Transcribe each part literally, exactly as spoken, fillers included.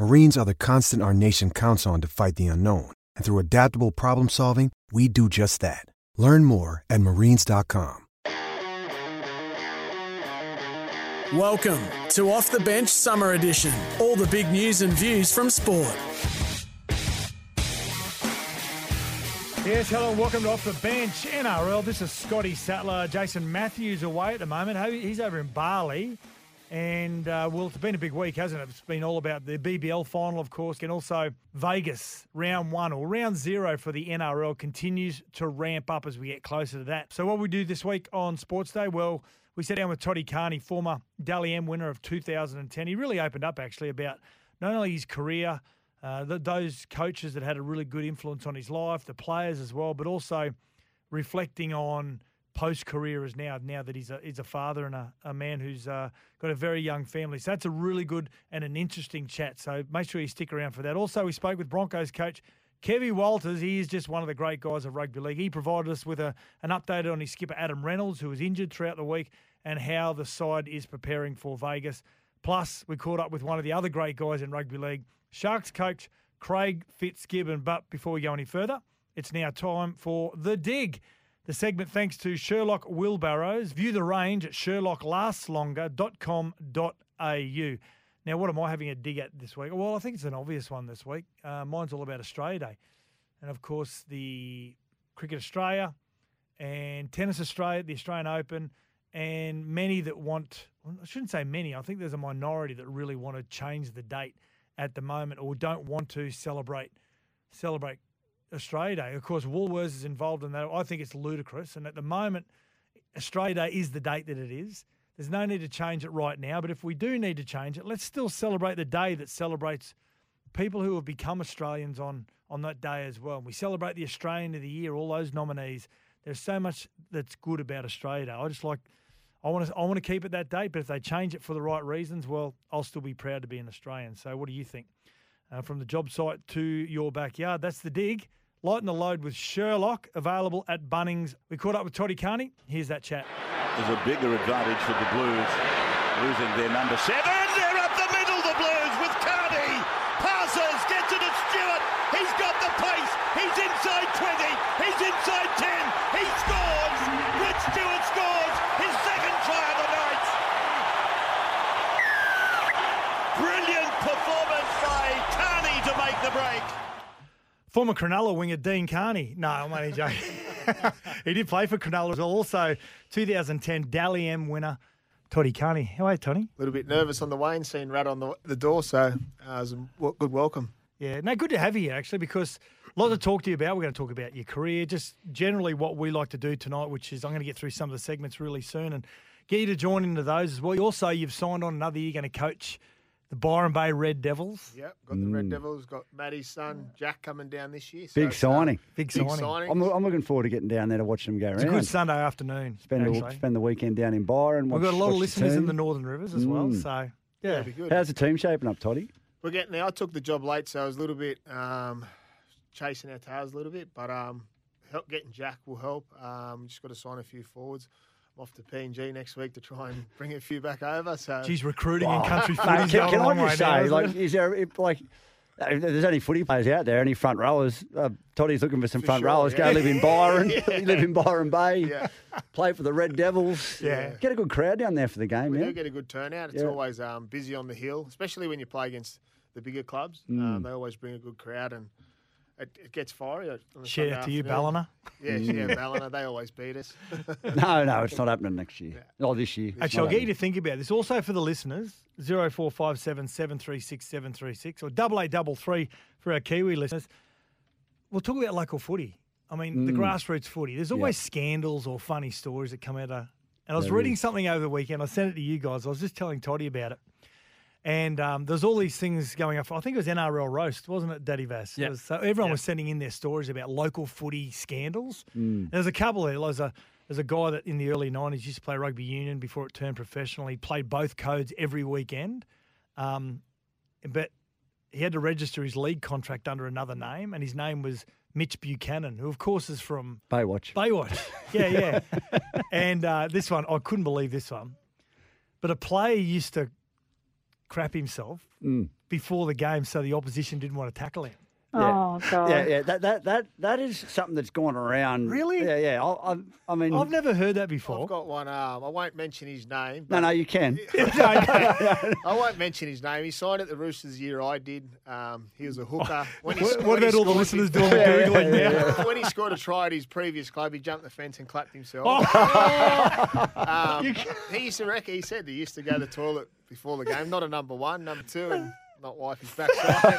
Marines are the constant our nation counts on to fight the unknown. And through adaptable problem solving, we do just that. Learn more at marines dot com. Welcome to Off the Bench Summer Edition. All the big news and views from sport. Yes, hello and welcome to Off the Bench N R L. This is Scotty Sattler. Jason Matthews away at the moment. He's over in Bali. And, uh, well, it's been a big week, hasn't it? It's been all about the B B L final, of course, and also Vegas, round one or round zero for the N R L continues to ramp up as we get closer to that. So what we do this week on Sports Day, well, we sat down with Toddy Carney, former Dally M winner of two thousand ten. He really opened up, actually, about not only his career, uh, the, those coaches that had a really good influence on his life, the players as well, but also reflecting on post-career is now, now that he's a, he's a father and a, a man who's uh, got a very young family. So that's a really good and an interesting chat. So make sure you stick around for that. Also, we spoke with Broncos coach Kevin Walters. He is just one of the great guys of rugby league. He provided us with a, an update on his skipper, Adam Reynolds, who was injured throughout the week, and how the side is preparing for Vegas. Plus, we caught up with one of the other great guys in rugby league, Sharks coach Craig Fitzgibbon. But before we go any further, it's now time for The Dig. The segment, thanks to Sherlock Wilbarrows. View the range at sherlock lasts longer dot com dot a u. Now, what am I having a dig at this week? Well, I think it's an obvious one this week. Uh, mine's all about Australia Day. And, of course, the Cricket Australia and Tennis Australia, the Australian Open, and many that want well, – I shouldn't say many. I think there's a minority that really want to change the date at the moment or don't want to celebrate celebrate. Australia Day. Of course, Woolworths is involved in that. I think it's ludicrous. And at the moment, Australia Day is the date that it is. There's no need to change it right now. But if we do need to change it, let's still celebrate the day that celebrates people who have become Australians on, on that day as well. And we celebrate the Australian of the Year, all those nominees. There's so much that's good about Australia Day. I just like, I want to, I want to keep it that date. But if they change it for the right reasons, well, I'll still be proud to be an Australian. So what do you think? Uh, from the job site to your backyard. That's The Dig. Lighten the load with Sherlock, available at Bunnings. We caught up with Toddy Carney. Here's that chat. There's a bigger advantage for the Blues, losing their number seven. They're up the middle, the Blues, with Carney. Passes, gets it to Stewart. He's got the pace. He's inside twenty. He's inside ten. He scores. Rich Stewart scores his second try of the night. Brilliant performance by Carney to make the break. Former Cronulla winger Dean Carney. No, I'm only joking. He did play for Cronulla as well. Also, two thousand ten Dally M winner, Toddy Carney. How are you, Toddy? A little bit nervous on the way and seeing Rat on the, the door, so uh, it was a w- good welcome. Yeah, no, good to have you here, actually, because a lot to talk to you about. We're going to talk about your career, just generally what we like to do tonight, which is I'm going to get through some of the segments really soon and get you to join into those as well. Also, you've signed on another year, you're going to coach the Byron Bay Red Devils. Yep, got the mm. Red Devils, got Matty's son, Jack, coming down this year. So big signing. Uh, big, big signing. signing. I'm, I'm looking forward to getting down there to watch them go it's around. It's a good Sunday afternoon. Spend, a, spend the weekend down in Byron. Watch, We've got a lot of listeners in the Northern Rivers as mm. well. So, yeah. Good. How's the team shaping up, Toddy? We're getting there. I took the job late, so I was a little bit um, chasing our tails a little bit. But um, help getting Jack will help. Um, just got to sign a few forwards. Off to P N G next week to try and bring a few back over. So she's recruiting wow. in country footy. Can, can I just say, now, like, is there like, there's any footy players out there, any front rowers? Uh, Toddy's looking for some for front sure, rowers. Yeah. Go live in Byron. yeah. Live in Byron Bay. Yeah. Play for the Red Devils. Yeah. Get a good crowd down there for the game. We yeah. do get a good turnout. It's yeah. always um, busy on the hill, especially when you play against the bigger clubs. Mm. Um, they always bring a good crowd and. It, it gets fiery. Shout out to you, Ballina. Yeah, yeah, Ballina. They always beat us. no, no, it's not happening next year. Yeah. Oh, this year. Actually, I'll get you to think about this. Also for the listeners, zero four five seven, seven three six, seven three six or double eight double three for our Kiwi listeners. We'll talk about local footy. I mean, mm. the grassroots footy. There's always yeah. scandals or funny stories that come out of. And I was there reading is. something over the weekend. I sent it to you guys. I was just telling Toddy about it. And um, there's all these things going off. I think it was N R L Roast, wasn't it, Daddy Vass? Yep. It was, so everyone yep. was sending in their stories about local footy scandals. Mm. There's a couple there. There's a, there's a guy that in the early nineties used to play rugby union before it turned professional. He played both codes every weekend. Um, but he had to register his league contract under another name, and his name was Mitch Buchanan, who, of course, is from... Baywatch. Baywatch. Yeah, yeah. and uh, this one, I couldn't believe this one. But a player used to... crap himself mm. before the game, so the opposition didn't want to tackle him. Yeah. Oh God! Yeah, yeah. That that that that is something that's gone around. Really? Yeah, yeah. I, I, I mean, I've never heard that before. I've got one arm. I won't mention his name. No, no, you can. no, no, no. I won't mention his name. He signed at the Roosters the year I did. Um, he was a hooker. When he, what when about he all the listeners doing? Yeah, yeah, yeah, yeah, yeah. When he scored a try at his previous club, he jumped the fence and clapped himself. Oh. um, he used to reckon. He said he used to go to the toilet before the game. Not a number one, number two, and not wipe his backside.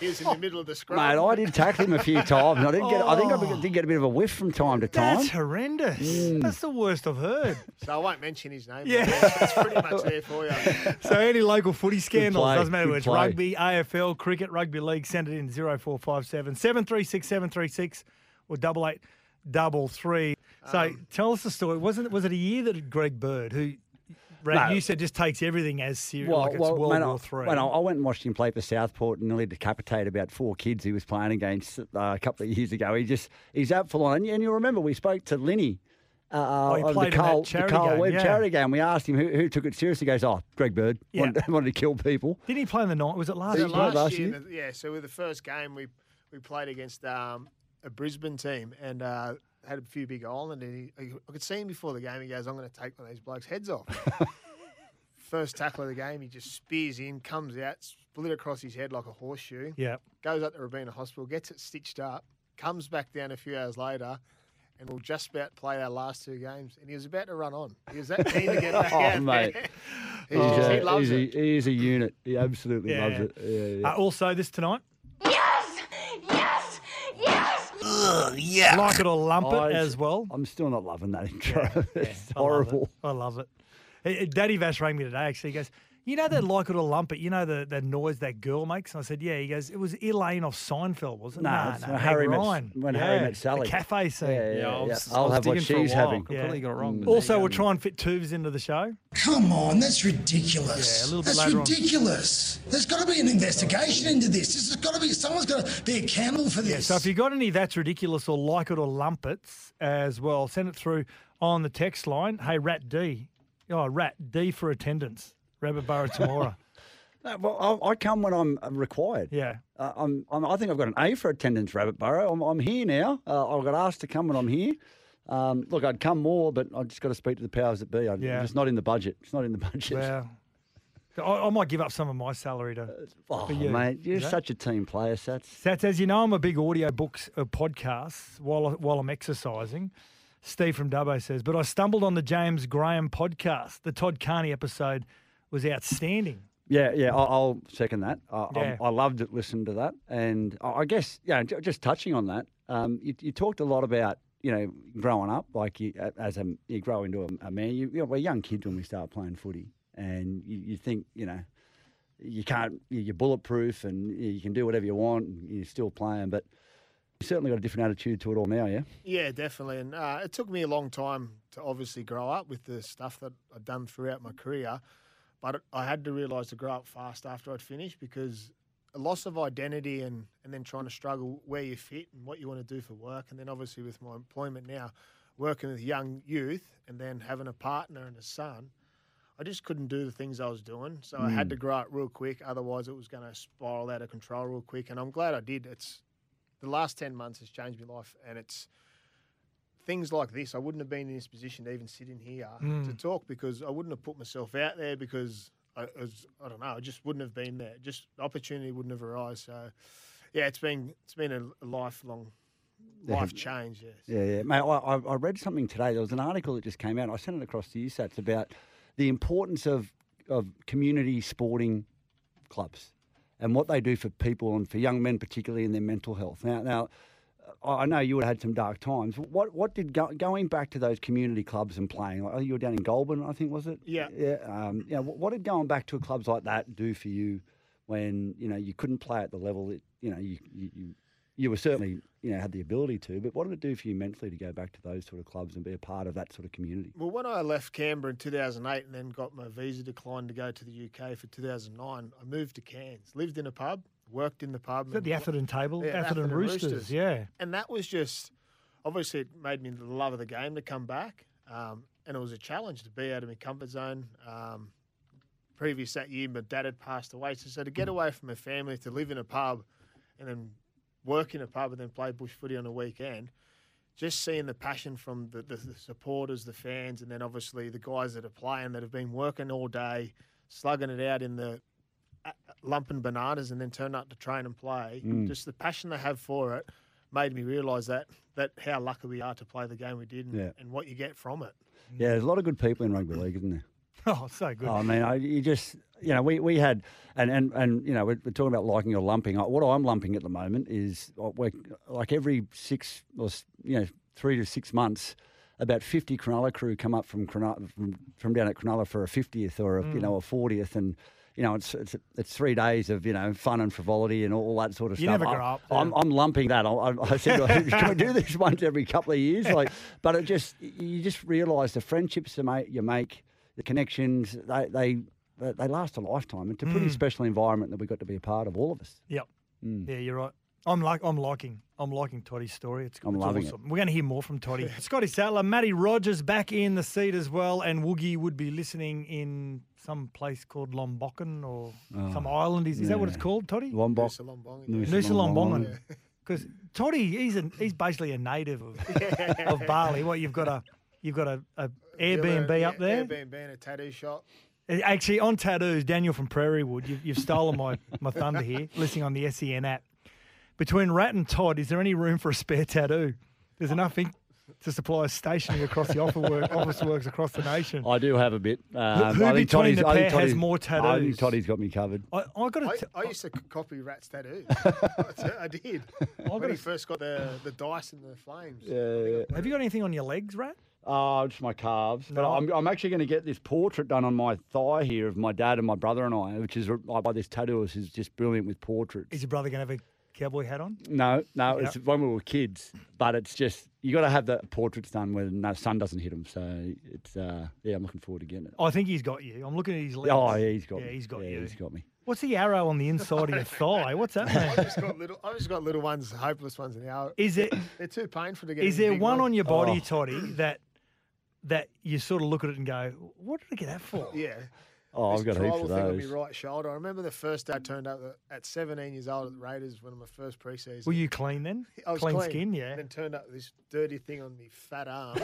He was in the middle of the scrum. Mate, I did tackle him a few times. I didn't get. Oh. I think I did get a bit of a whiff from time to time. That's horrendous. Mm. That's the worst I've heard. So I won't mention his name. Yeah, it's pretty much there for you. So any local footy scandals, doesn't matter whether it's rugby, A F L, cricket, rugby league, send it in zero four five seven, seven three six, seven three six or double eight double three. So um, tell us the story. Wasn't was it a year that Greg Bird who? Right, no. You said just takes everything as serious, well, like it's well, World man, War Three. Well, I went and watched him play for Southport and nearly decapitated about four kids he was playing against uh, a couple of years ago. He just he's up for line, and you'll remember we spoke to Linny uh, oh, on the Carl, the Carl game, Webb yeah. charity game. We asked him who, who took it seriously. He goes, oh, Greg Bird yeah. wanted, wanted to kill people. Didn't he play in the night? Was it last, year? last, last year? year? Yeah. So with the first game we we played against um, a Brisbane team and. Uh, had a few big island, and he, I could see him before the game. He goes, I'm going to take one of these blokes' heads off. First tackle of the game, he just spears in, comes out, split across his head like a horseshoe. Yeah. Goes up to Robina Hospital, gets it stitched up, comes back down a few hours later, and we'll just about play our last two games. And he was about to run on. He was that keen to get back oh, out mate. He's oh, just, he loves he's it. A, he is a unit. He absolutely yeah. loves it. Yeah, yeah. Uh, also, this tonight. Ugh, yeah. Like it or lump it I, as well. I'm still not loving that intro. Yeah, it's yeah, horrible. I love it. I love it. Daddy Vash rang me today, actually. He goes, you know that like it or lump it, you know the, the noise that girl makes? And I said, yeah. He goes, it was Elaine off Seinfeld, wasn't it? No, no, no Harry Ryan. When yeah, Harry met Sally. The cafe scene. Yeah, yeah, yeah, I was, yeah. I'll I was have what she's having. Completely yeah. got it wrong. Also, we'll young. try and fit Tubes into the show. Come on, that's ridiculous. Yeah, a little bit that's ridiculous. On. There's got to be an investigation into this. This has got to be, someone's got to be accountable for this. Yeah, so if you've got any that's ridiculous or like it or lump it as well, send it through on the text line. Hey, Rat D. Oh, Rat D for attendance. Rabbit Burrow tomorrow. no, well, I, I come when I'm required. Yeah. Uh, I'm, I'm, I think I've got an A for attendance, Rabbit Burrow. I'm, I'm here now. Uh, I got asked to come when I'm here. Um, look, I'd come more, but I've just got to speak to the powers that be. I, yeah. I'm just not in the budget. It's not in the budget. Well, I, I might give up some of my salary to. Uh, oh, for you. Mate, you're Is such that? a team player, Sats. Sats, as you know, I'm a big audio books uh, podcasts while, while I'm exercising. Steve from Dubbo says, but I stumbled on the James Graham podcast, the Todd Carney episode. Was outstanding. Yeah, yeah, I'll, I'll second that. I, yeah. I, I loved it, listened to that. And I guess, yeah, just touching on that, um, you, you talked a lot about, you know, growing up, like you, as a, you grow into a, a man. You, you know, we're young kids when we start playing footy. And you, you think, you know, you can't, you're bulletproof and you can do whatever you want and you're still playing. But you've certainly got a different attitude to it all now, yeah? Yeah, definitely. And uh, it took me a long time to obviously grow up with the stuff that I've done throughout my career. But I had to realise to grow up fast after I'd finished because a loss of identity and, and then trying to struggle where you fit and what you want to do for work. And then obviously with my employment now, working with young youth and then having a partner and a son, I just couldn't do the things I was doing. So mm. I had to grow up real quick. Otherwise it was going to spiral out of control real quick. And I'm glad I did. It's the last ten months has changed my life and it's things like this, I wouldn't have been in this position to even sit in here mm. to talk because I wouldn't have put myself out there because I, I was, I don't know, I just wouldn't have been there. Just the opportunity wouldn't have arisen. So yeah, it's been it's been a lifelong life change. Yes. Yeah, yeah, mate. I, I read something today. There was an article that just came out. I sent it across to you, Sats, about the importance of of community sporting clubs and what they do for people and for young men, particularly in their mental health. Now, now, I know you had some dark times. What what did go, going back to those community clubs and playing? Like, you were down in Goulburn, I think, was it? Yeah. Yeah. Um, you know, what did going back to clubs like that do for you when you know you couldn't play at the level that you know you you, you, you were certainly you know had the ability to? But what did it do for you mentally to go back to those sort of clubs and be a part of that sort of community? Well, when I left Canberra in two thousand eight and then got my visa declined to go to the U K for two thousand nine, I moved to Cairns, lived in a pub. Worked in the pub. Is that the Atherton table? Yeah, Atherton, Atherton Roosters, Roosters, yeah. And that was just, obviously it made me the love of the game to come back. Um, and it was a challenge to be out of my comfort zone. Um, previous that year, my dad had passed away. So, so to get away from my family, to live in a pub and then work in a pub and then play bush footy on a weekend, just seeing the passion from the, the, the supporters, the fans, and then obviously the guys that are playing that have been working all day, slugging it out in the lumping bananas and then turn up to train and play. Mm. Just the passion they have for it made me realise that that how lucky we are to play the game we did and, yeah. and what you get from it. Yeah, there's a lot of good people in rugby league, isn't there? Oh, so good. Oh, I mean, I, you just, you know, we, we had, and, and, and, you know, we're, we're talking about liking or lumping. What I'm lumping at the moment is we're, like every six or, you know, three to six months, about fifty Cronulla crew come up from, Cronulla, from, from down at Cronulla for a fiftieth or, a, mm. you know, a fortieth and, you know, it's, it's it's three days of, you know, fun and frivolity and all that sort of you stuff. You never grow I, up. Yeah. I'm, I'm lumping that. I, I, I said, can we do this once every couple of years? Like, But it just you just realise the friendships you make, you make the connections, they, they they last a lifetime. It's a pretty mm. special environment that we got to be a part of, all of us. Yep. Mm. Yeah, you're right. I'm like I'm liking I'm liking Toddy's story. It's, I'm it's loving awesome. It. We're going to hear more from Toddy. Scotty Sattler, Matty Rogers back in the seat as well, and Woogie would be listening in some place called Lombokan or oh, some island. Is, is yeah. that what it's called, Toddy? Lombok. Noosa Lombongan. Noosa Lombongan. Because yeah. Toddy, he's an, he's basically a native of, of Bali. What you've got a you've got a, a Airbnb Villa, up there. Airbnb and a tattoo shop. Actually, on tattoos, Daniel from Prairie Wood, you've, you've stolen my, my thunder here. Listening on the S E N app. Between Rat and Todd, is there any room for a spare tattoo? There's enough ink to supply a stationery across the office, work, office works across the nation. I do have a bit. Um, Who, who I think between Toddy's, the pair has more tattoos? I think Toddy's got me covered. I, I, got a t- I, I used to copy Rat's tattoos. I did. I when got he a... first got the, the dice and the flames. Yeah, yeah. Have you got anything on your legs, Rat? Oh, uh, just my calves. No. But I'm, I'm actually going to get this portrait done on my thigh here of my dad and my brother and I, which is uh, by this tattooist who's just brilliant with portraits. Is your brother going to have a cowboy hat on? No, no, yep. It's when we were kids, but it's just, you got to have the portraits done when the sun doesn't hit them. So it's, uh, yeah, I'm looking forward to getting it. I think he's got you. I'm looking at his legs. Oh, yeah, he's got yeah, me. He's got yeah, you. He's got me. What's the arrow on the inside of your thigh? What's that, man? I've just got little, I've just got little ones, hopeless ones in the arrow. Is it? They're too painful to get. Is there one, one on your body, oh. Toddy, that, that you sort of look at it and go, what did I get that for? Yeah. Oh, I've got a heap of those. Thing on my right shoulder. I remember the first day I turned up at seventeen years old at the Raiders, one of my first preseason. Were you clean then? I was clean, clean skin, yeah. And then turned up with this dirty thing on my fat arm,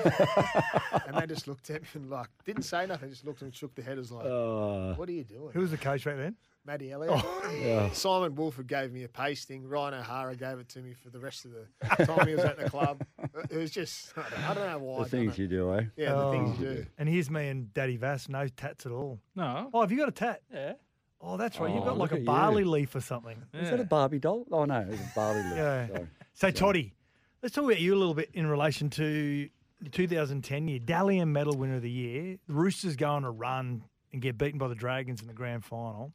and they just looked at me and like didn't say nothing. Just looked and shook their head. As like, uh, what are you doing? Who was the coach back then? Matty Elliott. Oh, yeah. Simon Wolford gave me a pasting. Ryan O'Hara gave it to me for the rest of the time he was at the club. It was just, I don't, I don't know why. The things you do, eh? Yeah, oh. the things you do. And here's me and Daddy Vass, no tats at all. No. Oh, have you got a tat? Yeah. Oh, that's right. Oh, you've got like a barley you. leaf or something. Yeah. Is that a Barbie doll? Oh, no, it's a barley leaf. Yeah. Sorry. So, Sorry. Toddy, let's talk about you a little bit in relation to the two thousand ten year. Dally M medal winner of the year. The Roosters go on a run and get beaten by the Dragons in the grand final.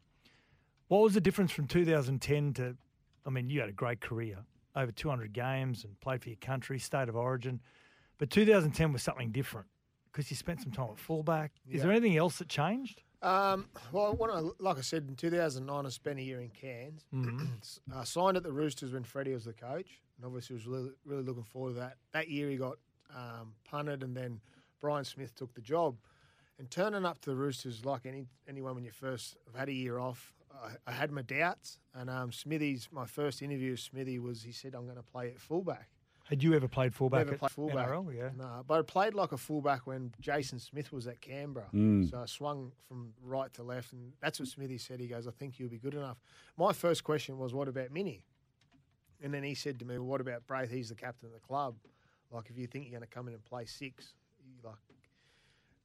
What was the difference from two thousand ten to, I mean, you had a great career, over two hundred games and played for your country, State of Origin. But two thousand ten was something different because you spent some time at fullback. Yeah. Is there anything else that changed? Um, well, when I, like I said, in two thousand nine, I spent a year in Cairns. Mm-hmm. I signed at the Roosters when Freddie was the coach, and obviously was really, really looking forward to that. That year he got um, punted, and then Brian Smith took the job. And turning up to the Roosters, like any anyone when you first have had a year off, I, I had my doubts. And um, Smithy's, my first interview with Smithy was, he said, I'm going to play at fullback. Had you ever played fullback? Never played fullback. N R L, yeah. No, but I played like a fullback when Jason Smith was at Canberra. Mm. So I swung from right to left, and that's what Smithy said. He goes, I think you'll be good enough. My first question was, what about Minnie? And then he said to me, well, what about Braith? He's the captain of the club. Like, if you think you're going to come in and play six, like,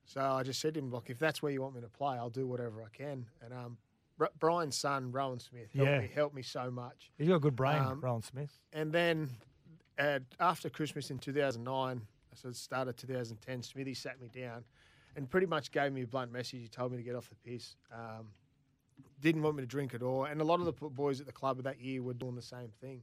so I just said to him, look, if that's where you want me to play, I'll do whatever I can. And um, R- Brian's son, Rowan Smith, helped, yeah. me, helped me so much. He's got a good brain, um, Rowan Smith. And then uh, after Christmas in two thousand nine, so it started two thousand ten, Smithy sat me down and pretty much gave me a blunt message. He told me to get off the piss. Um, didn't want me to drink at all. And a lot of the boys at the club that year were doing the same thing.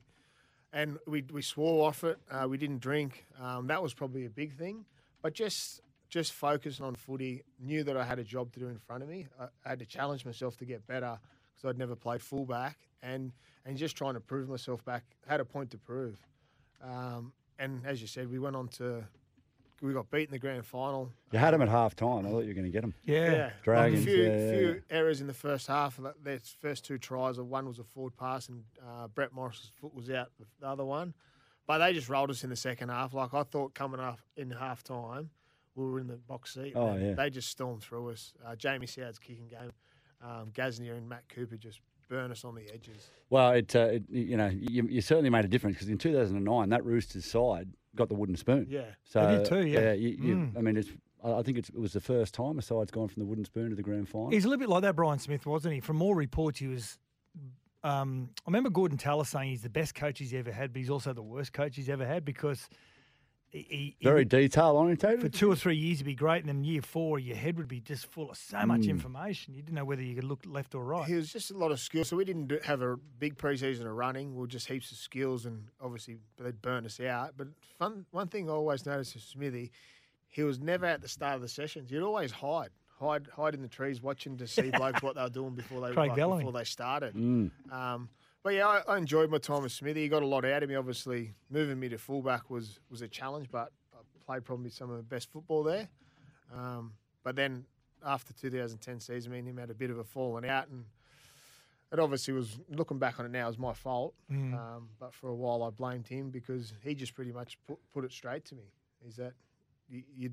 And we we swore off it. Uh, we didn't drink. Um, that was probably a big thing. But just just focusing on footy, knew that I had a job to do in front of me. I, I had to challenge myself to get better because I'd never played fullback. And, and just trying to prove myself back, had a point to prove. Um, and as you said, we went on to... We got beat in the grand final. You had them at half time. I thought you were going to get them. Yeah. yeah. Dragons. Well, a few, yeah, few yeah. errors in the first half. Their first two tries, one was a forward pass and uh, Brett Morris's foot was out with the other one. But they just rolled us in the second half. Like, I thought coming up in half time, we were in the box seat. Oh, yeah. They just stormed through us. Uh, Jamie Soward's kicking game. Um, Gasnier and Matt Cooper just burn us on the edges. Well, it, uh, it you know, you, you certainly made a difference because in two thousand nine, that Roosters side got the wooden spoon. Yeah. So, they did too, yeah. yeah you, you, mm. I mean, it's. I think it's, it was the first time a side's gone from the wooden spoon to the grand final. He's a little bit like that, Brian Smith, wasn't he? From all reports, he was um, – I remember Gordon Tallis saying he's the best coach he's ever had, but he's also the worst coach he's ever had because he – very detail-orientated. For two or three years, he'd be great, and then year four, your head would be just full of so mm. much information. You didn't know whether you could look left or right. He was just a lot of skills. So we didn't do, have a big preseason of running. We were just heaps of skills, and obviously they'd burn us out. But fun, one thing I always noticed with Smithy – he was never at the start of the sessions. He'd always hide, hide, hide in the trees, watching to see blokes what they were doing before they like, before they started. Mm. Um, but yeah, I, I enjoyed my time with Smithy. He got a lot out of me. Obviously, moving me to fullback was was a challenge, but I played probably some of the best football there. Um, but then after two thousand ten season, me and him had a bit of a falling out, and it obviously was, looking back on it now, it was my fault. Mm. Um, but for a while, I blamed him because he just pretty much put put it straight to me. Is that You you,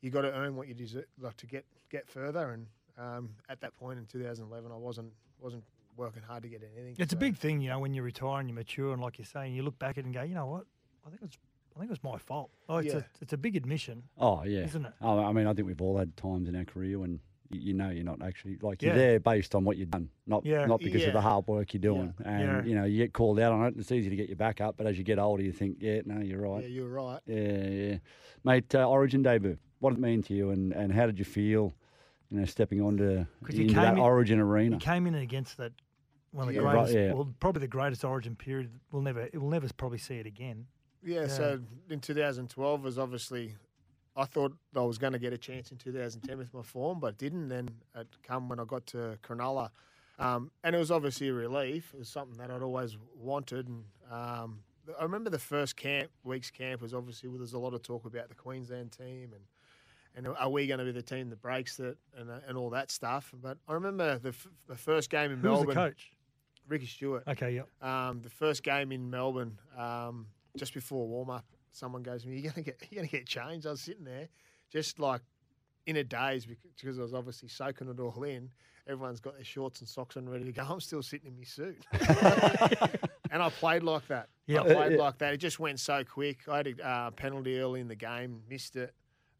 you got to earn what you deserve, like, to get, get further. And um, at that point in two thousand eleven, I wasn't wasn't working hard to get anything. It's so. a big thing, you know, when you retire and you mature, and like you're saying, you look back at it and go, you know what, I think it's I think it was my fault. Oh, it's yeah. a it's a big admission. Oh yeah, isn't it? Oh, I mean, I think we've all had times in our career when you know you're not actually like you're yeah. there based on what you've done, not yeah. not because yeah. of the hard work you're doing. Yeah. And yeah. you know, you get called out on it, and it's easy to get your back up. But as you get older, you think, yeah, no, you're right. Yeah, you're right. Yeah, yeah, mate. Uh, Origin debut. What did it mean to you, and, and how did you feel, you know, stepping onto into that in, Origin arena? You came in against that one of the yeah, greatest, right, yeah. well, probably the greatest Origin period. We'll never, we'll never probably see it again. Yeah. yeah. So in two thousand twelve was obviously. I thought I was going to get a chance in two thousand ten with my form, but didn't. Then it come when I got to Cronulla. Um, and it was obviously a relief. It was something that I'd always wanted. And um, I remember the first camp, week's camp, was obviously well, there was a lot of talk about the Queensland team and and are we going to be the team that breaks it and uh, and all that stuff. But I remember the, f- the first game in Who Melbourne. Who was the coach? Ricky Stewart. Okay, yep. Um, the first game in Melbourne, um, just before warm-up, someone goes to me, you're gonna get, you're gonna get changed. I was sitting there, just like in a daze because I was obviously soaking it all in. Everyone's got their shorts and socks on, ready to go. I'm still sitting in my suit, and I played like that. Yeah, I played yeah. like that. It just went so quick. I had a uh, penalty early in the game, missed it,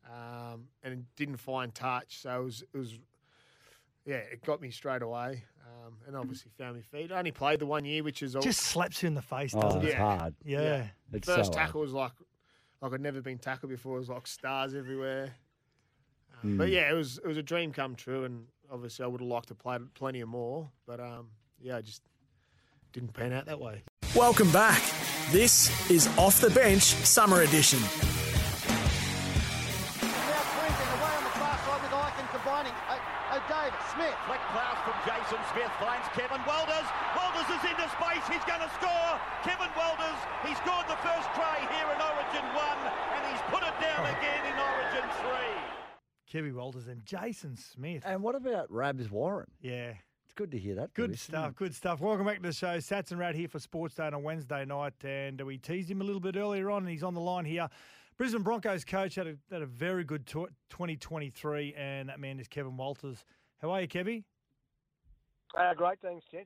um, and didn't find touch. So it was, it was, yeah, it got me straight away. Um, and obviously found me feet. I only played the one year, which is all... just slaps you in the face, doesn't oh, it? It's yeah. hard. Yeah. yeah. It's First so tackle hard. was like, like I'd never been tackled before. It was like stars everywhere. Um, mm. But yeah, it was it was a dream come true, and obviously I would have liked to play plenty of more. But um, yeah, I just didn't pan out that way. Welcome back. This is Off the Bench Summer Edition. Jason Smith finds Kevin Walters. Walters is into space. He's going to score. Kevin Walters, he scored the first try here in Origin one, and he's put it down again in Origin three. Kevin Walters and Jason Smith. And what about Rabs Warren? Yeah. It's good to hear that. Good voice, stuff, good stuff. Welcome back to the show. Sats and Rat here for Sports Day on a Wednesday night, and we teased him a little bit earlier on, and he's on the line here. Brisbane Broncos coach had a, had a very good twenty twenty-three, and that man is Kevin Walters. How are you, Kevy? Uh, great, thanks, Chet.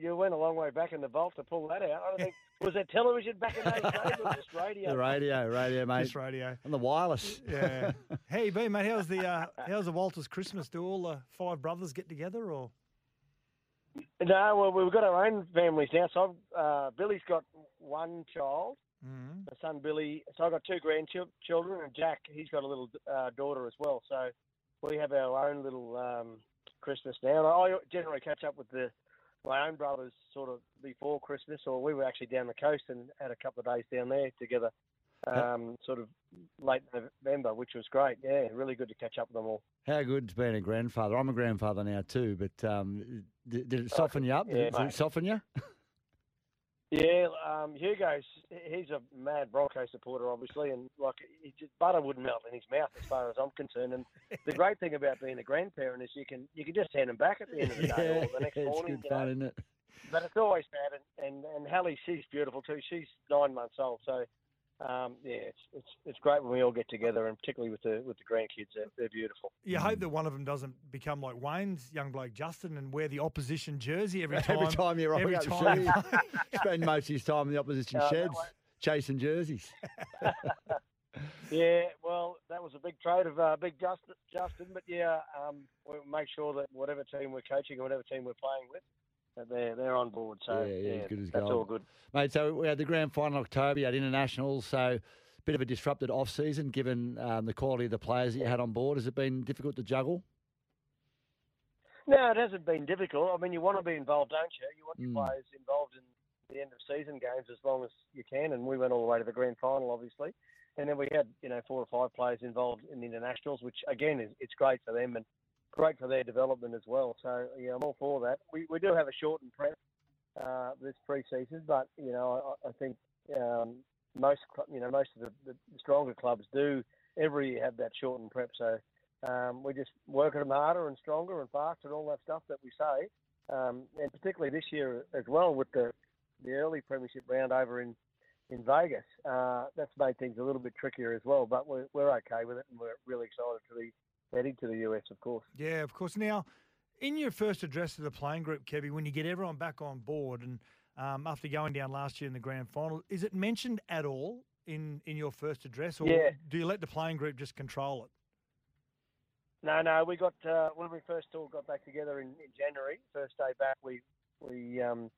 You went a long way back in the vault to pull that out. I don't think, was that television back in those days or just radio? The radio, radio, mate. Just radio. And the wireless. Yeah. How you been, mate? How's the uh, how's the Walters Christmas? Do all the five brothers get together or? No, well, we've got our own families now. So uh, Billy's got one child, mm-hmm. my son Billy. So I've got two grandchildren, and Jack, he's got a little uh, daughter as well. So we have our own little um, Christmas now. And I generally catch up with the my own brothers sort of before Christmas, or we were actually down the coast and had a couple of days down there together, um, sort of late November, which was great. Yeah, really good to catch up with them all. How good's being a grandfather? I'm a grandfather now too, but um, did, did it soften you up? Did, yeah, did it soften you? Yeah, um, Hugo's, he's a mad Bronco supporter, obviously, and like he just, butter wouldn't melt in his mouth as far as I'm concerned. And the great thing about being a grandparent is you can you can just hand him back at the end of the day yeah, or the next morning. It's good fun, isn't it? But it's always sad. And, and, and Hallie, she's beautiful too. She's nine months old, so um, yeah, it's, it's it's great when we all get together, and particularly with the with the grandkids, they're, they're beautiful. You mm. hope that one of them doesn't become like Wayne's young bloke Justin and wear the opposition jersey every time. Every time you're every time. Spend most of his time in the opposition uh, sheds chasing jerseys. Yeah, well, that was a big trade of uh, big Justin, Justin, but yeah, um, we'll make sure that whatever team we're coaching or whatever team we're playing with, They're, they're on board, so yeah, yeah, yeah as good as that's gold. All good. Mate, so we had the grand final in October, you had internationals, so a bit of a disrupted off-season given um, the quality of the players that you had on board. Has it been difficult to juggle? No, it hasn't been difficult. I mean, you want to be involved, don't you? You want your mm. players involved in the end-of-season games as long as you can, and we went all the way to the grand final, obviously. And then we had, you know, four or five players involved in the internationals, which, again, is it's great for them and great for their development as well. So, yeah, I'm all for that. We we do have a shortened prep uh, this pre-season, but, you know, I, I think um, most, you know, most of the, the stronger clubs do every year have that shortened prep. So um, we're just working them harder and stronger and faster and all that stuff that we say. Um, and particularly this year as well with the, the early premiership round over in, in Vegas, uh, that's made things a little bit trickier as well. But we're, we're okay with it, and we're really excited to be heading to the U S, of course. Yeah, of course. Now, in your first address to the playing group, Kevy, when you get everyone back on board and um, after going down last year in the grand final, is it mentioned at all in, in your first address, or yeah. do you let the playing group just control it? No, no. We got uh, when we first all got back together in, in January, first day back, we we um,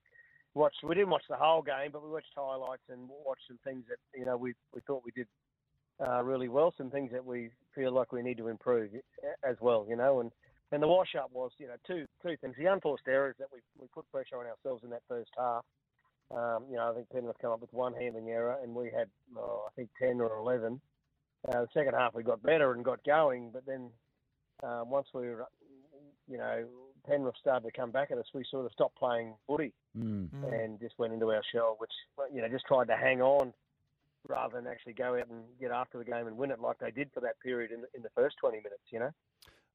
watched. We didn't watch the whole game, but we watched highlights and watched some things that you know we we thought we did. Uh, really well, some things that we feel like we need to improve as well, you know. And, and the wash-up was, you know, two two things. The unforced errors that we we put pressure on ourselves in that first half. Um, you know, I think Penrith come up with one handling error, and we had, oh, I think, ten or eleven. Uh, the second half we got better and got going, but then uh, once we were, you know, Penrith started to come back at us, we sort of stopped playing footy mm-hmm. and just went into our shell, which, you know, just tried to hang on rather than actually go out and get after the game and win it like they did for that period in, in the first twenty minutes, you know?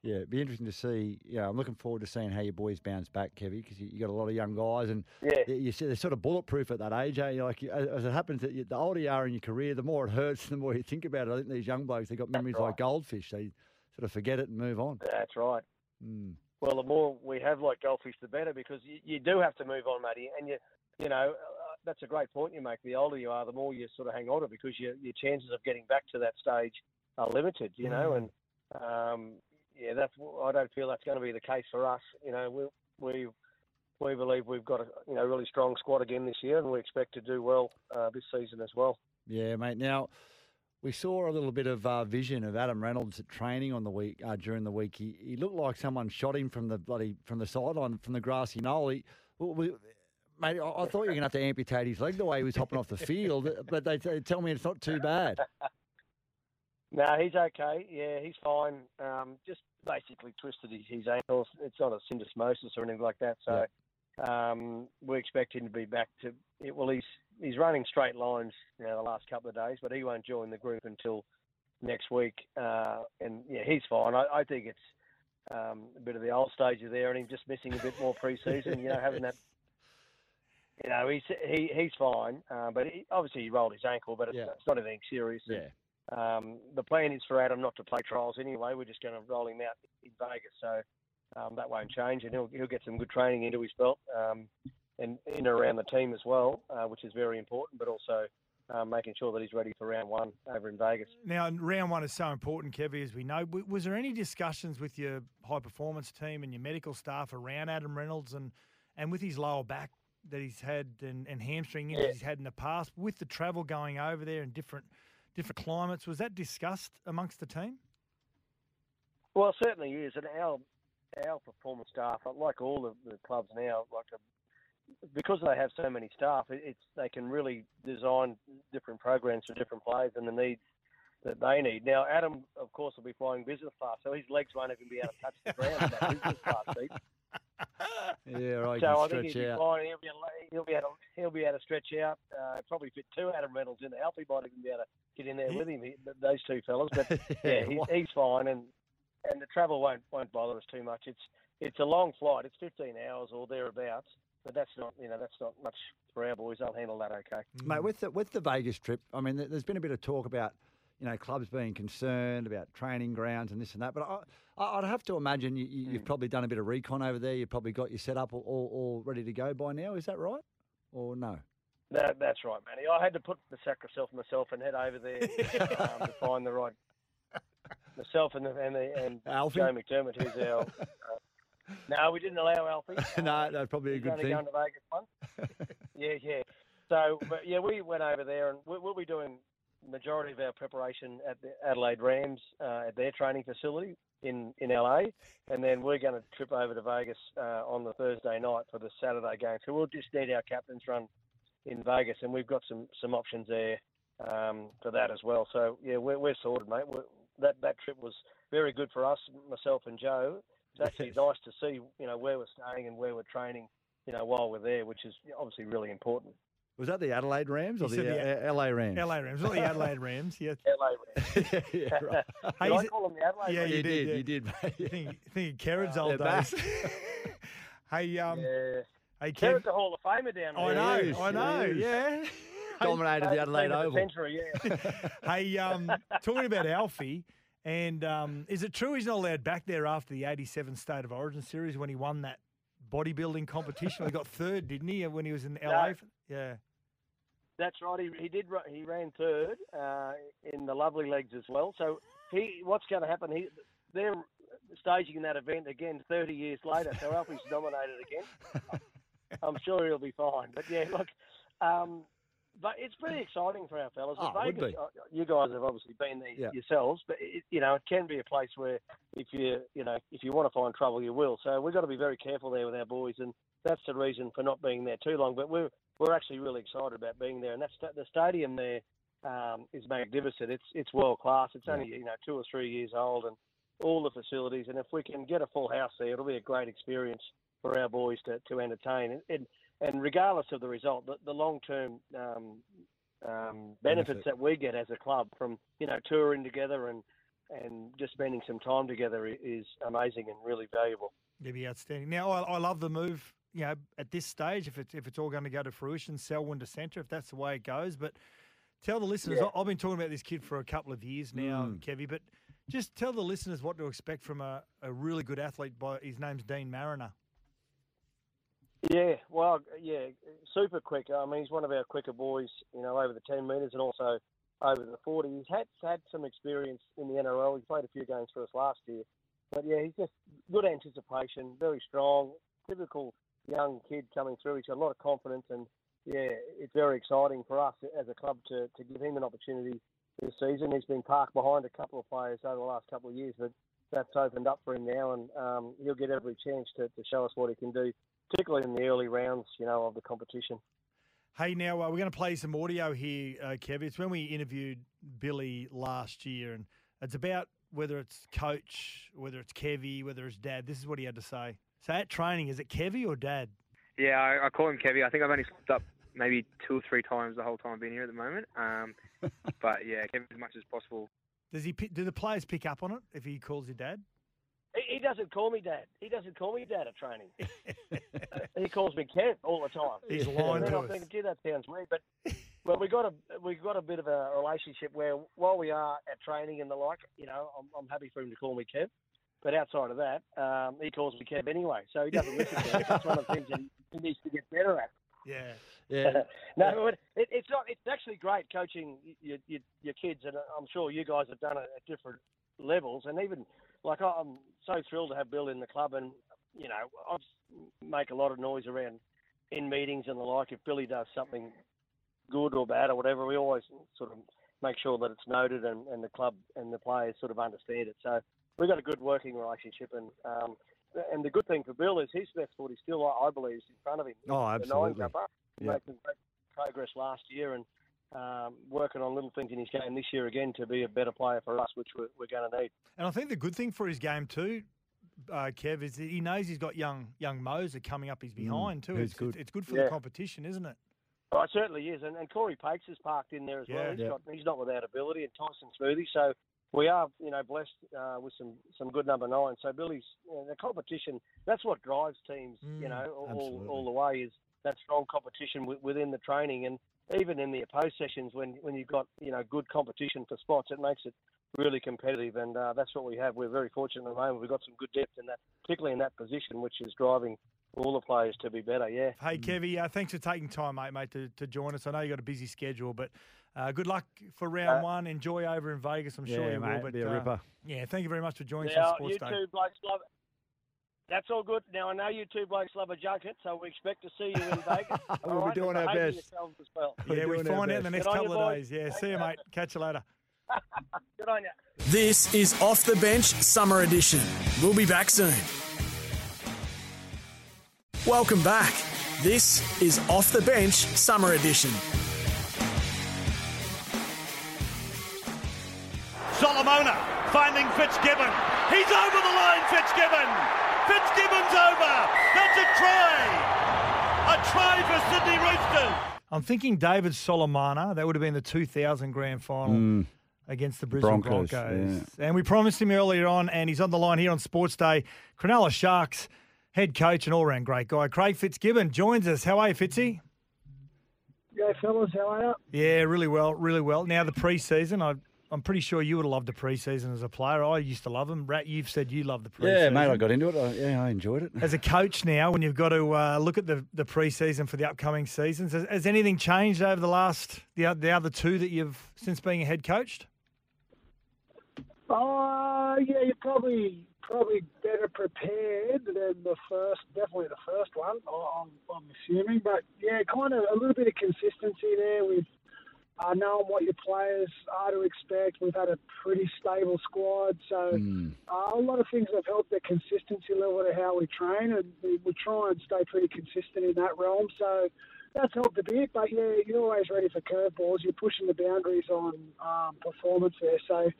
Yeah, it'd be interesting to see. Yeah, you know, I'm looking forward to seeing how your boys bounce back, Kevy, because you, you got a lot of young guys, and yeah. you see they're sort of bulletproof at that age. Eh? Like as, as it happens, the older you are in your career, the more it hurts, the more you think about it. I think these young blokes, they've got memories right. like goldfish. They sort of forget it and move on. That's right. Mm. Well, the more we have like goldfish, the better, because you, you do have to move on, matey, and you, you know. That's a great point you make. The older you are, the more you sort of hang on to, because your, your chances of getting back to that stage are limited, you know. And um, yeah, that's I don't feel that's going to be the case for us. You know, we we we believe we've got a you know really strong squad again this year, and we expect to do well uh, this season as well. Yeah, mate. Now we saw a little bit of uh, vision of Adam Reynolds at training on the week uh, during the week. He, he looked like someone shot him from the bloody from the sideline from the grassy knoll. He, we, Mate, I thought you were going to have to amputate his leg the way he was hopping off the field, but they, they tell me it's not too bad. No, he's okay. Yeah, he's fine. Um, just basically twisted his, his ankles. It's not a syndesmosis or anything like that. So yeah. um, we expect him to be back to it. Well, he's he's running straight lines you know, the last couple of days, but he won't join the group until next week. Uh, and yeah, he's fine. I, I think it's um, a bit of the old stages there, and him just missing a bit more pre-season. You know, having that. You know, he's, he, he's fine, uh, but he, obviously he rolled his ankle, but it's, yeah. it's not anything serious. Yeah. Um, the plan is for Adam not to play trials anyway. We're just going to roll him out in Vegas. So Um, that won't change, and he'll he'll get some good training into his belt, um, and in around the team as well, uh, which is very important. But also uh, making sure that he's ready for round one over in Vegas. Now, round one is so important, Kevy, as we know. W- was there any discussions with your high performance team and your medical staff around Adam Reynolds and and with his lower back that he's had and, and hamstring injuries yeah. he's had in the past, with the travel going over there and different different climates? Was that discussed amongst the team? Well, it certainly is, and our our performance staff, like all of the clubs now, like a, because they have so many staff, it, it's they can really design different programs for different players and the needs that they need. Now, Adam, of course, will be flying business class, so his legs won't even be able to touch the ground in that business class seat. Yeah, right. So I think he'll be fine. He'll be he'll be able to, he'll be able to stretch out. Uh, probably fit two Adam Reynolds in the healthy body and be able to get in there with him. He, those two fellas, but yeah, he, he's fine and. And the travel won't won't bother us too much. It's it's a long flight. It's fifteen hours or thereabouts. But that's not you know that's not much for our boys. They'll handle that okay. Mm. Mate, with the with the Vegas trip, I mean, there's been a bit of talk about you know clubs being concerned about training grounds and this and that. But I, I'd have to imagine you, you've mm. probably done a bit of recon over there. You've probably got your set up all, all, all ready to go by now. Is that right? Or no? That that's right, Matty. I had to put the sacrifice myself and head over there um, to find the right. Myself and the, and, the, and Joe McDermott, who's our. Uh, no, we didn't allow Alfie. no, that's probably a He's good only thing. Going to Vegas once. yeah, yeah. So, but yeah, we went over there, and we, we'll be doing majority of our preparation at the Adelaide Rams uh, at their training facility in, in L A, and then we're going to trip over to Vegas uh, on the Thursday night for the Saturday game. So we'll just need our captain's run in Vegas, and we've got some some options there um, for that as well. So yeah, we're we're sorted, mate. We're, That that trip was very good for us, myself and Joe. It's actually nice to see, you know, where we're staying and where we're training, you know, while we're there, which is obviously really important. Was that the Adelaide Rams or the, the L A Rams? L A Rams, not the Adelaide Rams. Yeah, L A Rams. yeah, right. Hey, did I call them the Adelaide yeah, Rams? You did, yeah, you did, mate. Yeah. Thinking, thinking Kerrod's uh, old days. hey, um, yeah. hey, Kerrod's Kev- a Hall of Famer down there. I know, yes, I know, yeah. Dominated hey, the Adelaide Oval. Century, yeah. hey, um, talking about Alfie, and um, is it true he's not allowed back there after the eighty-seven State of Origin series when he won that bodybuilding competition? He got third, didn't he, when he was in L A? No, yeah, that's right. He, he did. He ran third uh, in the lovely legs as well. So he, what's going to happen? He, they're staging that event again thirty years later. So Alfie's dominated again. I'm sure he'll be fine. But yeah, look. Um, But it's pretty exciting for our fellas. Oh, Vegas, would be. You guys have obviously been there yeah. yourselves, but it, you know it can be a place where if you you know if you want to find trouble, you will. So we've got to be very careful there with our boys, and that's the reason for not being there too long. But we're we're actually really excited about being there, and that's the stadium there um, is magnificent. It's it's world class. It's yeah. only you know two or three years old, and all the facilities. And if we can get a full house there, it'll be a great experience for our boys to to entertain. And, and, And regardless of the result, the, the long-term um, um, benefits that we get as a club from, you know, touring together and, and just spending some time together is amazing and really valuable. It'd be outstanding. Now, I, I love the move, you know, at this stage, if it's, if it's all going to go to fruition, Selwyn to centre, if that's the way it goes. But tell the listeners, yeah. I've been talking about this kid for a couple of years now, mm. Kevy, but just tell the listeners what to expect from a, a really good athlete. By his name's Dean Mariner. Yeah, well, yeah, super quick. I mean, he's one of our quicker boys, you know, over the ten metres and also over the forty. He's had had some experience in the N R L. He played a few games for us last year. But, yeah, he's just good anticipation, very strong, typical young kid coming through. He's got a lot of confidence and, yeah, it's very exciting for us as a club to, to give him an opportunity this season. He's been parked behind a couple of players over the last couple of years, but that's opened up for him now and um, he'll get every chance to, to show us what he can do, particularly in the early rounds, you know, of the competition. Hey, now, uh, we're going to play some audio here, uh, Kev. It's when we interviewed Billy last year, and it's about whether it's coach, whether it's Kevy, whether it's dad. This is what he had to say. So at training, is it Kevy or dad? Yeah, I, I call him Kevy. I think I've only slipped up maybe two or three times the whole time I've been here at the moment. Um, but, yeah, Kevy as much as possible. Does he? Do the players pick up on it if he calls you dad? He doesn't call me dad. He doesn't call me dad at training. He calls me Kev all the time. He's lying to us. I think, gee, that sounds weird, but well, we got a we got a bit of a relationship where while we are at training and the like, you know, I'm, I'm happy for him to call me Kev. But outside of that, um, he calls me Kev anyway, so he doesn't listen to it. That's one of the things that he needs to get better at. Yeah, yeah. no, it, it's not. It's actually great coaching your, your your kids, and I'm sure you guys have done it at different levels. And even like I'm so thrilled to have Bill in the club, and you know I make a lot of noise around in meetings and the like. If Billy does something good or bad or whatever, we always sort of make sure that it's noted, and, and the club and the players sort of understand it. So we've got a good working relationship, and um, and the good thing for Bill is his best foot is still, I believe, is in front of him. Oh, absolutely. Yeah. Making great progress last year and um, working on little things in his game this year again to be a better player for us, which we're, we're going to need. And I think the good thing for his game too, uh, Kev, is that he knows he's got young young Moser coming up his behind mm, too. It's good. It's good for yeah. the competition, isn't it? Oh, it certainly is. And, and Corey Pakes is parked in there as yeah, well. He's, yeah. got, he's not without ability, and Tyson Smoothie. So we are, you know, blessed uh, with some, some good number nine. So Billy's, you know, the competition, that's what drives teams, mm, you know, all, all the way is that strong competition w- within the training. And even in the O P O sessions, when, when you've got, you know, good competition for spots, it makes it really competitive. And uh, that's what we have. We're very fortunate at the moment. We've got some good depth in that, particularly in that position, which is driving all the players to be better, yeah. Hey, Kevy, uh, thanks for taking time, mate, mate, to, to join us. I know you got a busy schedule, but uh, good luck for round uh, one. Enjoy over in Vegas. I'm yeah, sure you mate, will. But, be a uh, ripper. Yeah, thank you very much for joining us. Yeah, Sports you Day. Two blokes love it. That's all good. Now, I know you two blokes love a junket, so we expect to see you in Vegas. We'll right? be doing and our best. Yourselves as well. Yeah, we find out in the next couple of boys. days. Yeah, thanks see you, mate. Catch you later. Good on you. This is Off the Bench Summer Edition. We'll be back soon. Welcome back. This is Off the Bench Summer Edition. Solomona finding Fitzgibbon. He's over the line, Fitzgibbon. Fitzgibbon's over. That's a try. A try for Sydney Roosters. I'm thinking David Solomona. That would have been the two thousand grand final mm. against the Brisbane Broncos. Broncos. Yeah. And we promised him earlier on, and he's on the line here on Sports Day. Cronulla Sharks head coach and all-round great guy, Craig Fitzgibbon, joins us. How are you, Fitzy? Yeah, fellas, how are you? Yeah, really well, really well. Now, the pre-season, I, I'm pretty sure you would have loved the pre-season as a player. I used to love them. Rat, you've said you loved the pre-season. Yeah, mate, I got into it. I, yeah, I enjoyed it. As a coach now, when you've got to uh, look at the, the pre-season for the upcoming seasons, has, has anything changed over the last, the, the other two that you've, since being a head coach? Oh, uh, yeah, you're probably... Probably better prepared than the first, definitely the first one, I'm, I'm assuming. But, yeah, kind of a little bit of consistency there with uh, knowing what your players are to expect. We've had a pretty stable squad. So mm. uh, a lot of things have helped the consistency level to how we train, and we, we try and stay pretty consistent in that realm. So that's helped a bit. But, yeah, you're always ready for curveballs. You're pushing the boundaries on um, performance there. So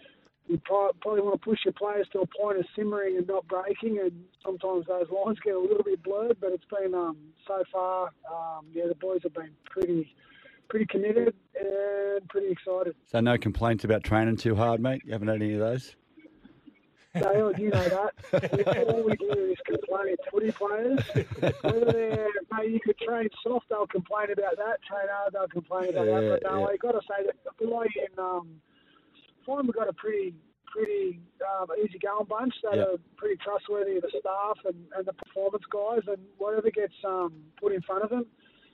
you probably want to push your players to a point of simmering and not breaking, and sometimes those lines get a little bit blurred, but it's been, um, so far, um, yeah, the boys have been pretty pretty committed and pretty excited. So no complaints about training too hard, mate? You haven't had any of those? No, you know that. All we do is complain at footy players. Whether they're, mate, you could train soft, they'll complain about that. Train hard, they'll complain about yeah, that. But no, yeah. I've got to say that the boy in... Um, We've got a pretty, pretty um, easy-going bunch that yep. are pretty trustworthy of the staff and, and the performance guys, and whatever gets um, put in front of them,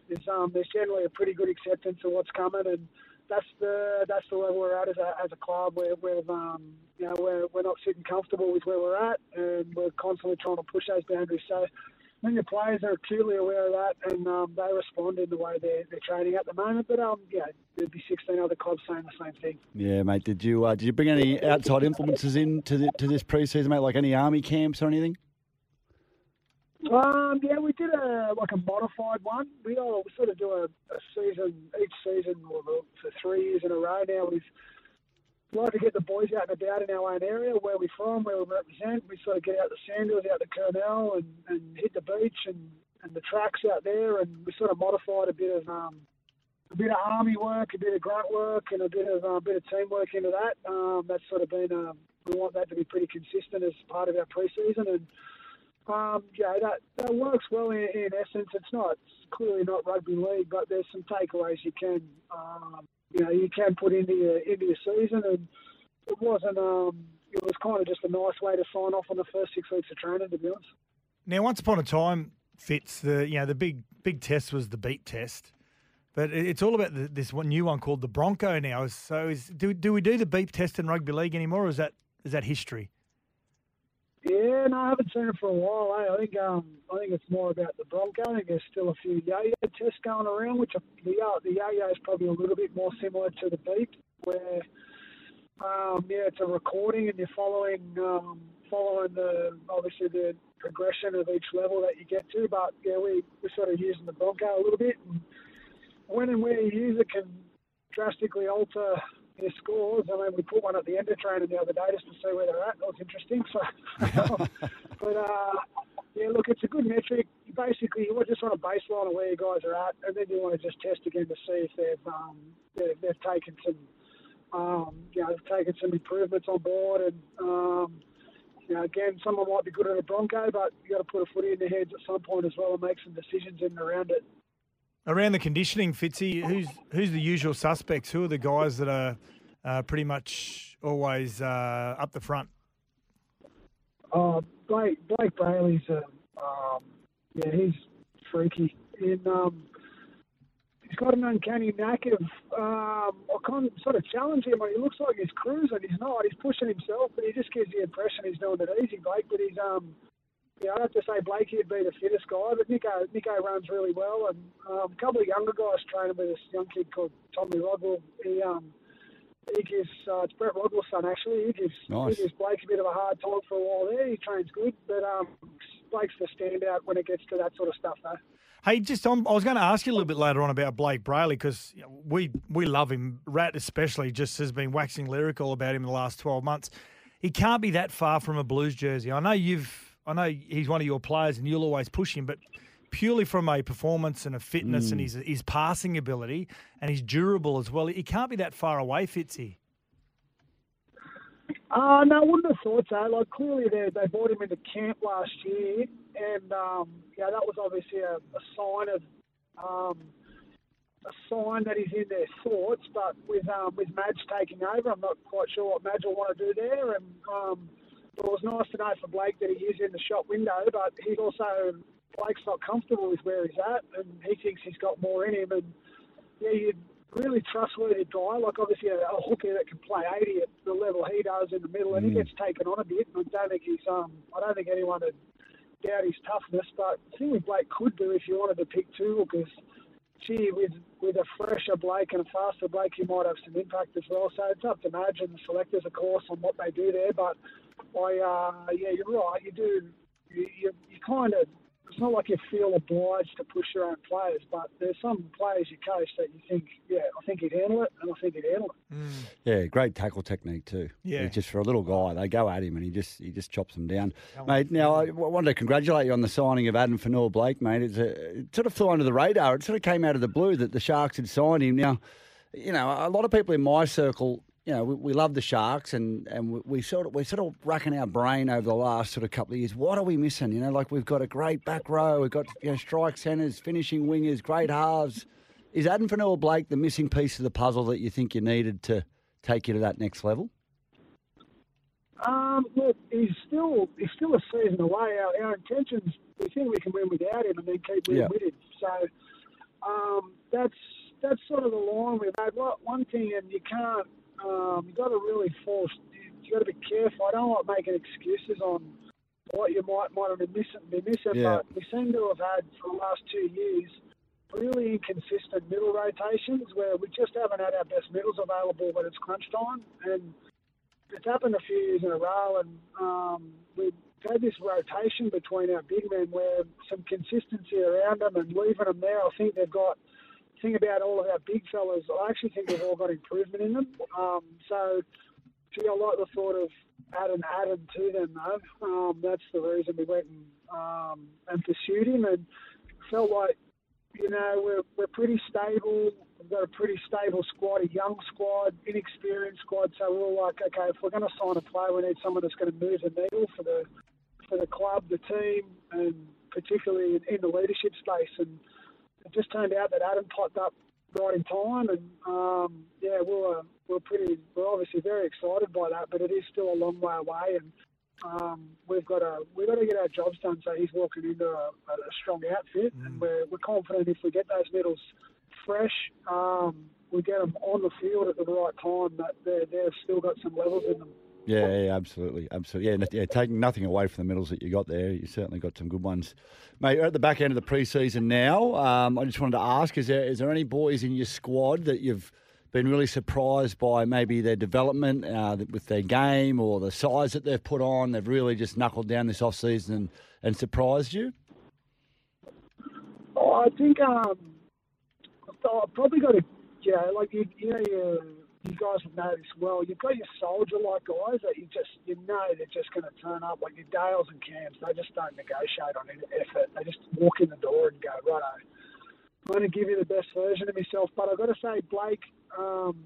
is um, there's generally a pretty good acceptance of what's coming, and that's the that's the level we're at as a as a club. We're we're um, you know we're we're not sitting comfortable with where we're at, and we're constantly trying to push those boundaries. So I think the players are acutely aware of that, and um, they respond in the way they're, they're training at the moment. But um, yeah, there'd be sixteen other clubs saying the same thing. Yeah, mate. Did you uh, did you bring any outside influences in to the, to this pre-season, mate? Like any army camps or anything? Um, yeah, we did a like a modified one. We all we sort of do a, a season each season for three years in a row now. We've like to get the boys out and about in our own area, where we're from, where we represent. We sort of get out the sandhills, out the Kurnell, and, and hit the beach and, and the tracks out there. And we sort of modified a bit of um, a bit of army work, a bit of grunt work, and a bit of uh, a bit of teamwork into that. Um, that's sort of been um, we want that to be pretty consistent as part of our preseason. And um, yeah, that, that works well in, in essence. It's not it's clearly not rugby league, but there's some takeaways you can. Um, You know, you can put into your into your season, and it wasn't um, it was kind of just a nice way to sign off on the first six weeks of training, to be honest. Now, once upon a time, Fitz, the you know the big big test was the beat test, but it's all about the, this one new one called the Bronco now. So is, do do we do the beat test in rugby league anymore, or is that is that history? Yeah, no, I haven't seen it for a while. Eh? I think um, I think it's more about the Bronco. I think there's still a few yo-yo tests going around, which are, the the yo-yo is probably a little bit more similar to the beat, where um, yeah, it's a recording and you're following um, following the obviously the progression of each level that you get to. But yeah, we we're sort of using the Bronco a little bit. And when and where you use it can drastically alter their scores. I mean, we put one at the end of training the other day just to see where they're at. That was interesting. So, but uh, yeah, look, it's a good metric. Basically, you just want a baseline of where you guys are at, and then you want to just test again to see if they've um, they've, they've taken some um, you know they've taken some improvements on board. And um, you know, again, someone might be good at a Bronco, but you got to put a footy in their heads at some point as well and make some decisions in and around it. Around the conditioning, Fitzy, who's who's the usual suspects? Who are the guys that are uh, pretty much always uh, up the front? Uh, Blake Blake Bailey's a, um, yeah, he's freaky, and um, he's got an uncanny knack of um, I can't sort of challenge him. When he looks like he's cruising, he's not. He's pushing himself, but he just gives the impression he's doing it easy, Blake. But he's um. Yeah, I'd have to say Blake would be the fittest guy, but Nico, Nico runs really well. And um, a couple of younger guys training with this young kid called Tommy Rodwell. He, um, he gives, uh, it's Brett Rodwell's son, actually. He gives, nice. He gives Blake a bit of a hard time for a while there. He trains good, but um, Blake's the standout when it gets to that sort of stuff, though. Hey, just on, I was going to ask you a little bit later on about Blake Brailey because we, we love him. Rat especially just has been waxing lyrical about him in the last twelve months. He can't be that far from a Blues jersey. I know you've... I know he's one of your players and you'll always push him, but purely from a performance and a fitness mm. and his his passing ability and he's durable as well, he can't be that far away, Fitzy. Uh, no, I wouldn't have thought so. Like, clearly they, they brought him into camp last year and, um, yeah, that was obviously a, a sign of... Um, a sign that he's in their thoughts, but with, um, with Madge taking over, I'm not quite sure what Madge will want to do there and... Um, It was nice to know for Blake that he is in the shop window, but he's also, Blake's not comfortable with where he's at, and he thinks he's got more in him. And yeah, you'd really trustworthy guy, like obviously a, a hooker that can play eighty at the level he does in the middle, and mm. he gets taken on a bit. And I don't think he's, um, I don't think anyone would doubt his toughness. But the thing with Blake could do if you wanted to pick two hookers, gee, with with a fresher Blake and a faster Blake, he might have some impact as well. So it's up to Madge and the selectors, of course, on what they do there. But I, uh, yeah, you're right. You do. You, you, you kind of. It's not like you feel obliged to push your own players, but there's some players you coach that you think, yeah, I think he'd handle it, and I think he'd handle it. Mm. Yeah, great tackle technique too. Yeah, he's just for a little guy, they go at him, and he just he just chops them down, that mate. Now I wanted to congratulate you on the signing of Adam Fanua Blake, mate. It's a, it sort of flew under the radar. It sort of came out of the blue that the Sharks had signed him. Now, you know, a lot of people in my circle. You know, we, we love the Sharks, and, and we, we sort of we're sort of racking our brain over the last sort of couple of years. What are we missing? You know, like we've got a great back row, we've got you know, strike centres, finishing wingers, great halves. Is Adam Fanua Blake the missing piece of the puzzle that you think you needed to take you to that next level? Um, look, he's still he's still a season away. Our, our intentions, we think we can win without him, and then keep winning yeah. with him. So um, that's that's sort of the line we've had. One thing, and you can't. Um, you've got to really force, you've got to be careful. I don't like making excuses on what you might might have been missing, been missing yeah. but we seem to have had for the last two years really inconsistent middle rotations where we just haven't had our best middles available when it's crunch time. And it's happened a few years in a row, and um, we've had this rotation between our big men where some consistency around them and leaving them there. I think they've got... thing about all of our big fellas, I actually think they've all got improvement in them. Um, so, gee, I like the thought of adding Adam to them, though. Um, that's the reason we went and, um, and pursued him, and felt like, you know, we're we're pretty stable. We've got a pretty stable squad, a young squad, inexperienced squad. So we were like, okay, if we're going to sign a player, we need someone that's going to move the needle for the for the club, the team, and particularly in, in the leadership space. And it just turned out that Adam popped up right in time, and um, yeah, we were we we're pretty we're obviously very excited by that, but it is still a long way away, and um, we've got to we've got to get our jobs done. So he's walking into a, a strong outfit, mm. and we're we're confident if we get those medals fresh, um, we get them on the field at the right time, that they're they've still got some levels in them. Yeah, yeah, absolutely, absolutely. Yeah, yeah, taking nothing away from the medals that you got there, you certainly got some good ones, mate. You're at the back end of the pre-season now. Um, I just wanted to ask: is there is there any boys in your squad that you've been really surprised by, maybe their development uh, with their game or the size that they've put on? They've really just knuckled down this off season and, and surprised you. Oh, I think um, I've probably got a yeah, like you, you know you. You guys would know this well. You've got your soldier-like guys that you just you know they're just going to turn up. Like your Dales and Camps, they just don't negotiate on any effort. They just walk in the door and go, righto, I'm going to give you the best version of myself. But I've got to say, Blake, um,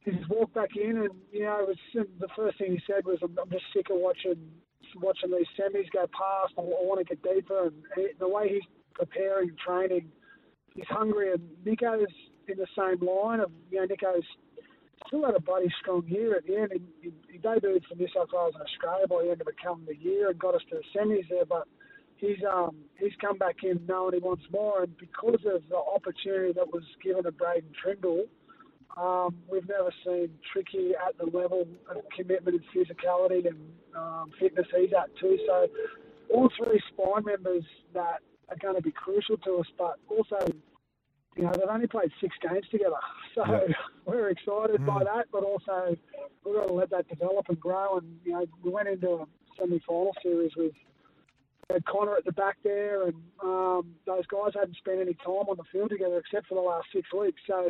he's walked back in, and you know, it was, the first thing he said was, "I'm, I'm just sick of watching watching these semis go past. I, I want to get deeper." And he, the way he's preparing, training, he's hungry. And Nico's in the same line of you know Nico's. Still had a bloody strong year at the end. He, he, he debuted for New South Wales and Australia by the end of the calendar year and got us to the semis there. But he's um, he's come back in knowing he wants more. And because of the opportunity that was given to Braden Trindle, um, we've never seen Tricky at the level of commitment and physicality and um, fitness he's at too. So all three spine members that are going to be crucial to us, but also... You know, they've only played six games together, so yeah. we're excited mm. by that, but also we've got to let that develop and grow. And, you know, we went into a semi-final series with Connor at the back there, and um, those guys hadn't spent any time on the field together except for the last six weeks, so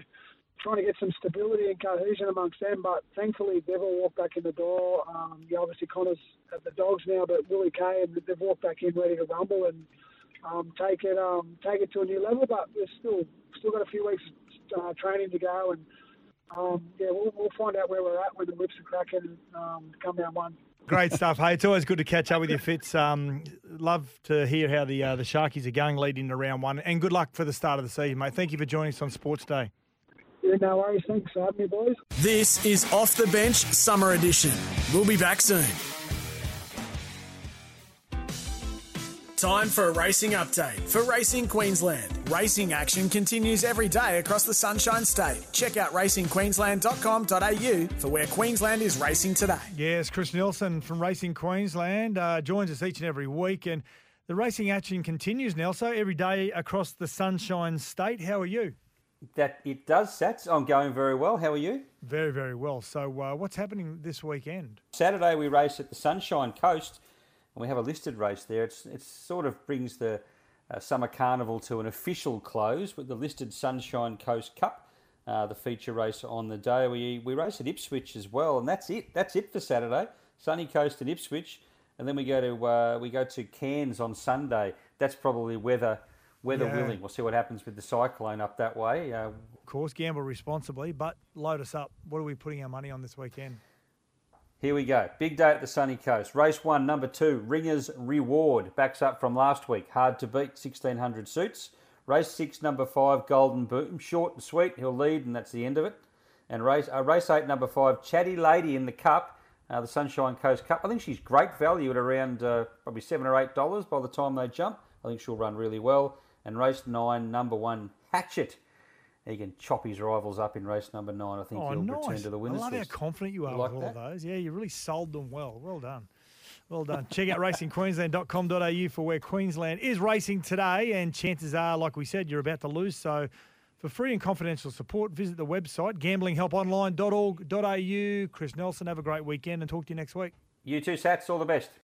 trying to get some stability and cohesion amongst them, but thankfully they've all walked back in the door. Um, yeah, obviously Connor's at the Dogs now, but Willie Kay, they've walked back in ready to rumble and um, take it um, take it to a new level, but we're still... Still got a few weeks uh, training to go, and um, yeah, we'll, we'll find out where we're at when the whips are cracking and um, come down one. Great stuff, hey! It's always good to catch up with you, Fitz. Um, love to hear how the uh, the Sharkies are going leading into round one, and good luck for the start of the season, mate. Thank you for joining us on Sports Day. Yeah, no worries. Thanks for having me, boys. This is Off the Bench Summer Edition. We'll be back soon. Time for a racing update for Racing Queensland. Racing action continues every day across the Sunshine State. Check out racing queensland dot com dot a u for where Queensland is racing today. Yes, Chris Nelson from Racing Queensland uh, joins us each and every week, and the racing action continues, Nelson, every day across the Sunshine State. How are you? That it does, Sats. I'm going very well. How are you? Very, very well. So uh, what's happening this weekend? Saturday we race at the Sunshine Coast. We have a listed race there. It's it sort of brings the uh, Summer Carnival to an official close with the listed Sunshine Coast Cup, uh, the feature race on the day. We we race at Ipswich as well, and that's it. That's it for Saturday. Sunny Coast and Ipswich, and then we go to uh, we go to Cairns on Sunday. That's probably weather weather yeah. willing. We'll see what happens with the cyclone up that way. Uh, of course, gamble responsibly, but load us up. What are we putting our money on this weekend? Here we go. Big day at the Sunny Coast. Race one, number two, Ringer's Reward. Backs up from last week. Hard to beat, sixteen hundred suits. Race six, number five, Golden Boom. Short and sweet. He'll lead, and that's the end of it. And race uh, race eight, number five, Chatty Lady in the Cup, uh, the Sunshine Coast Cup. I think she's great value at around uh, probably seven dollars or eight dollars by the time they jump. I think she'll run really well. And race nine, number one, Hatchet. He can chop his rivals up in race number nine. I think oh, he'll nice. return to the winners. I love list. How confident you are you like with all that? Those. Yeah, you really sold them well. Well done. Well done. Check out racing queensland dot com dot a u for where Queensland is racing today. And chances are, like we said, you're about to lose. So for free and confidential support, visit the website, gambling help online dot org dot a u. Chris Nelson, have a great weekend and talk to you next week. You too, Sats. All the best.